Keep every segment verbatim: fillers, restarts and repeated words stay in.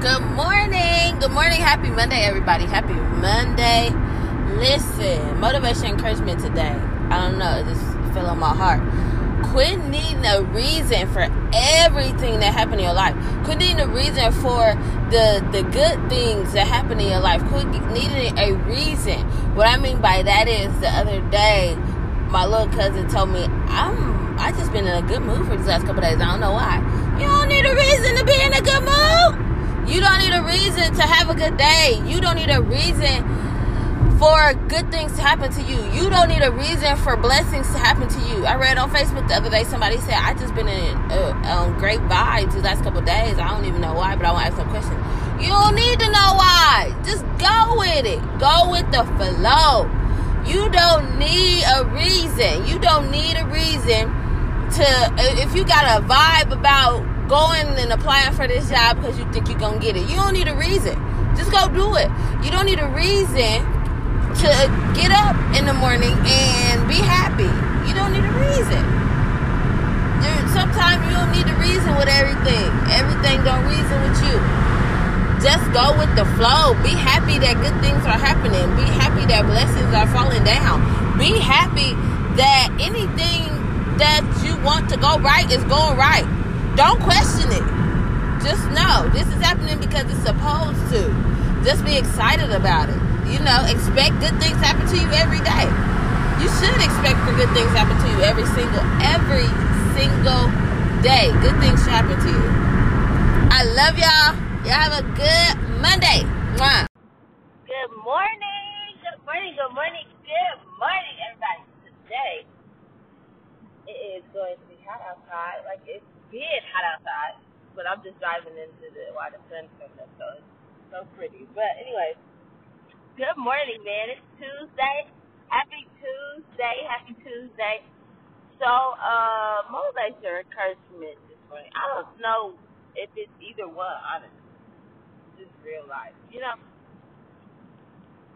Good morning. Good morning. Happy Monday, everybody. Happy Monday. Listen, motivation, encouragement today. I don't know. It just fell on my heart. Quit needing a reason for everything that happened in your life. Quit needing a reason for the, the good things that happen in your life. Quit needing a reason. What I mean by that is the other day, my little cousin told me, I'm, I just been in a good mood for these last couple days. I don't know why. You don't need a reason to be in a good mood. You don't need a reason to have a good day. You don't need a reason for good things to happen to you. You don't need a reason for blessings to happen to you. I read on Facebook the other day, somebody said, I just been in a, a great vibe the last couple of days. I don't even know why, but I want to ask some questions. You don't need to know why. Just go with it. Go with the flow. You don't need a reason. You don't need a reason to, if you got a vibe about going and applying for this job because you think you're going to get it. You don't need a reason. Just go do it. You don't need a reason to get up in the morning and be happy. You don't need a reason. Sometimes you don't need a reason with everything. Everything don't reason with you. Just go with the flow. Be happy that good things are happening. Be happy that blessings are falling down. Be happy that anything that you want to go right is going right. Don't question it. Just know this is happening because it's supposed to. Just be excited about it. You know, expect good things happen to you every day. You should expect the good things happen to you every single, every single day. Good things should happen to you. I love y'all. Y'all have a good Monday. Mwah. Good morning. Good morning. Good morning. Good morning, everybody. Today, it is going to be hot outside. Like it's bit hot outside, but I'm just driving into the while the sun comes up, so it's so pretty. But anyway, good morning, man. It's Tuesday. Happy Tuesday. Happy Tuesday. So, uh, motivation or encouragement this morning. I don't know if it's either one, honestly. Just real life. You know,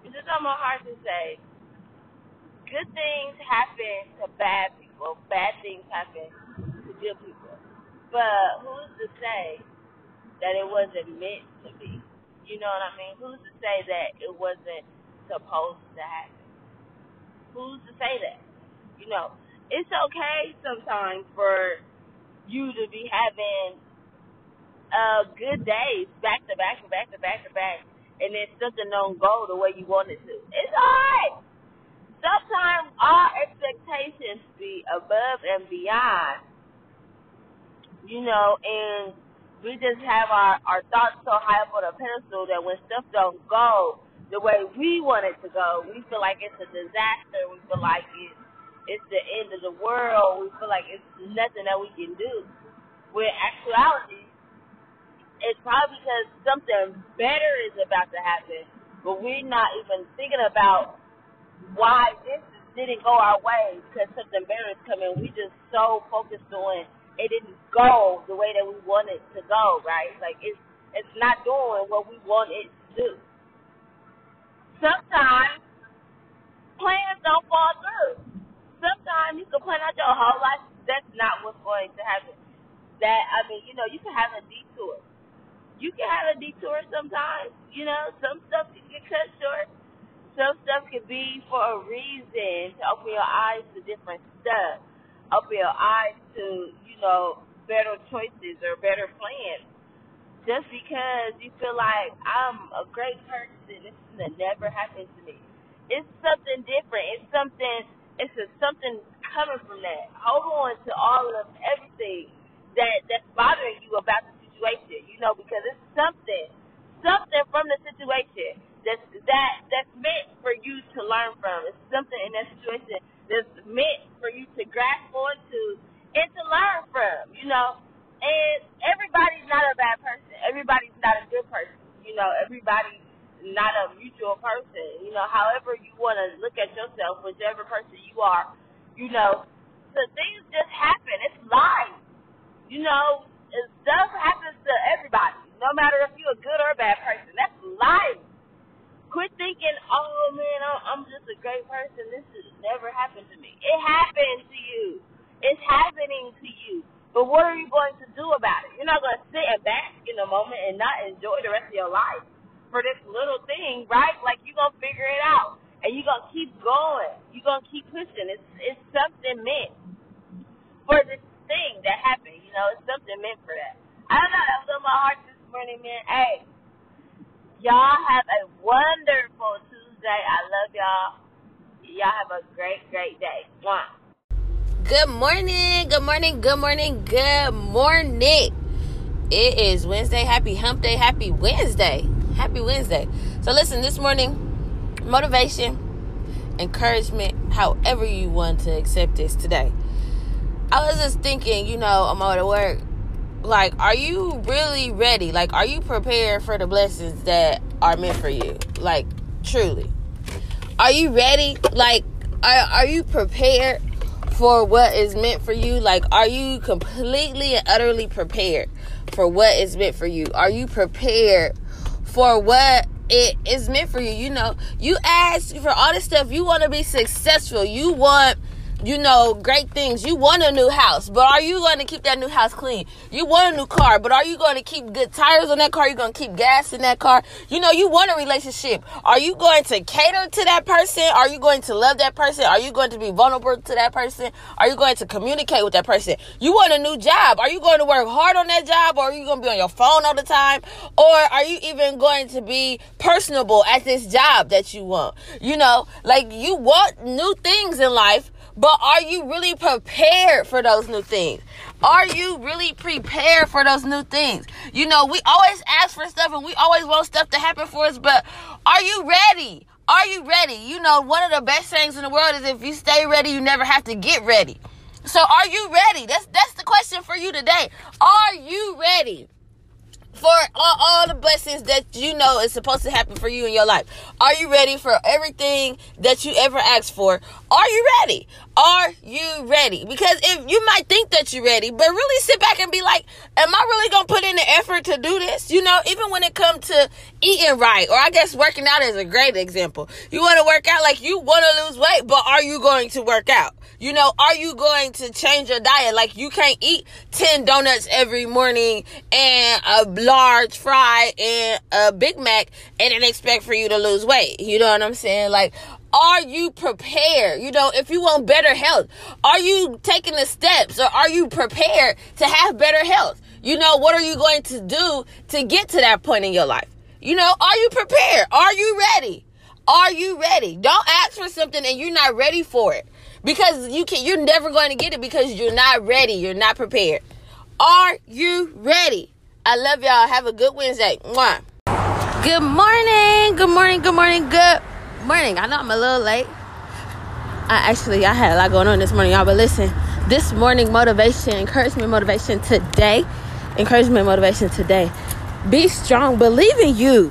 it's just on my heart to say good things happen to bad people. Bad things happen to good people. But who's to say that it wasn't meant to be? You know what I mean? Who's to say that it wasn't supposed to happen? Who's to say that? You know, it's okay sometimes for you to be having uh, good days back to back to back to back to back, and then something don't go the way you want it to. It's all right. Sometimes our expectations be above and beyond. You know, and we just have our, our thoughts so high up on a pedestal that when stuff don't go the way we want it to go, we feel like it's a disaster. We feel like it's, it's the end of the world. We feel like it's nothing that we can do. When in actuality, it's probably because something better is about to happen, but we're not even thinking about why this didn't go our way because something better is coming. We just so focused on it didn't go the way that we wanted it to go, right? Like, it's it's not doing what we want it to do. Sometimes plans don't fall through. Sometimes you can plan out your whole life. That's not what's going to happen. That, I mean, you know, you can have a detour. You can have a detour sometimes. You know, some stuff can get cut short. Some stuff can be for a reason to open your eyes to different stuff. Open your eyes to, you know, better choices or better plans. Just because you feel like I'm a great person, this is that never happened to me. It's something different. It's something. It's a something coming from that. Hold on to all of everything that that's bothering you about the situation. You know, because it's something, something from the situation that's that that's meant for you to learn from. It's something in that situation that's meant for you to grasp onto and to learn from, you know. And everybody's not a bad person. Everybody's not a good person, you know. Everybody's not a mutual person, you know. However you want to look at yourself, whichever person you are, you know. So things just happen. It's life, you know. Stuff happens to everybody, no matter if you're a good or a bad person. That's life. Quit thinking, oh, man, I'm just a great person. This has never happened to me. It happened to you. It's happening to you. But what are you going to do about it? You're not going to sit and bask in the moment and not enjoy the rest of your life for this little thing, right? Like, you're going to figure it out, and you're going to keep going. You're going to keep pushing. It's, it's something meant for this thing that happened, you know. It's something meant for that. I don't know. That was on my heart this morning, man. Hey, y'all have a wonderful Tuesday. I love y'all. Y'all have a great, great day. Mwah. Good morning, good morning, good morning, good morning. It is Wednesday. Happy hump day. Happy Wednesday. Happy Wednesday. So listen, this morning, motivation, encouragement, however you want to accept this today. I was just thinking, you know, I'm out of work. Like, are you really ready? Like, are you prepared for the blessings that are meant for you? Like, truly. Are you ready? Like, are, are you prepared for what is meant for you? Like, are you completely and utterly prepared for what is meant for you? Are you prepared for what it is meant for you? You know, you ask for all this stuff. You want to be successful. You want, you know, great things. You want a new house, but are you going to keep that new house clean? You want a new car, but are you going to keep good tires on that car? You're going to keep gas in that car? You know, you want a relationship. Are you going to cater to that person? Are you going to love that person? Are you going to be vulnerable to that person? Are you going to communicate with that person? You want a new job. Are you going to work hard on that job, or are you going to be on your phone all the time? Or are you even going to be personable at this job that you want? You know, like, you want new things in life, but are you really prepared for those new things? Are you really prepared for those new things? You know, we always ask for stuff and we always want stuff to happen for us, but are you ready? Are you ready? You know, one of the best things in the world is if you stay ready, you never have to get ready. So are you ready? That's that's the question for you today. Are you ready for all, all the blessings that you know is supposed to happen for you in your life? Are you ready for everything that you ever asked for? Are you ready? Are you ready? Because if you might think that you're ready, but really sit back and be like, am I really going to put in the effort to do this? You know, even when it comes to eating right, or I guess working out is a great example. You want to work out, like, you want to lose weight, but are you going to work out? You know, are you going to change your diet? Like, you can't eat ten donuts every morning and a large fry and a Big Mac and then expect for you to lose weight. You know what I'm saying? Like, are you prepared? You know, if you want better health, are you taking the steps, or are you prepared to have better health? You know, what are you going to do to get to that point in your life? You know, are you prepared? Are you ready? Are you ready? Don't ask for something and you're not ready for it, because you can, you're never going to get it because you're not ready. You're not prepared. Are you ready? I love y'all. Have a good Wednesday. Mwah. Good morning. Good morning. Good morning. Good morning. I know I'm a little late. I actually, I had a lot going on this morning, y'all. But listen, this morning, motivation, encouragement, motivation today. Encouragement, motivation today. Be strong. Believe in you.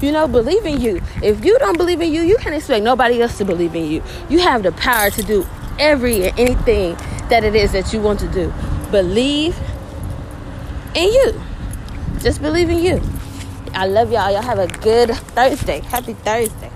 You know, believe in you. If you don't believe in you, you can't expect nobody else to believe in you. You have the power to do every and anything that it is that you want to do. Believe in you. Just believe in you. I love y'all. Y'all have a good Thursday. Happy Thursday.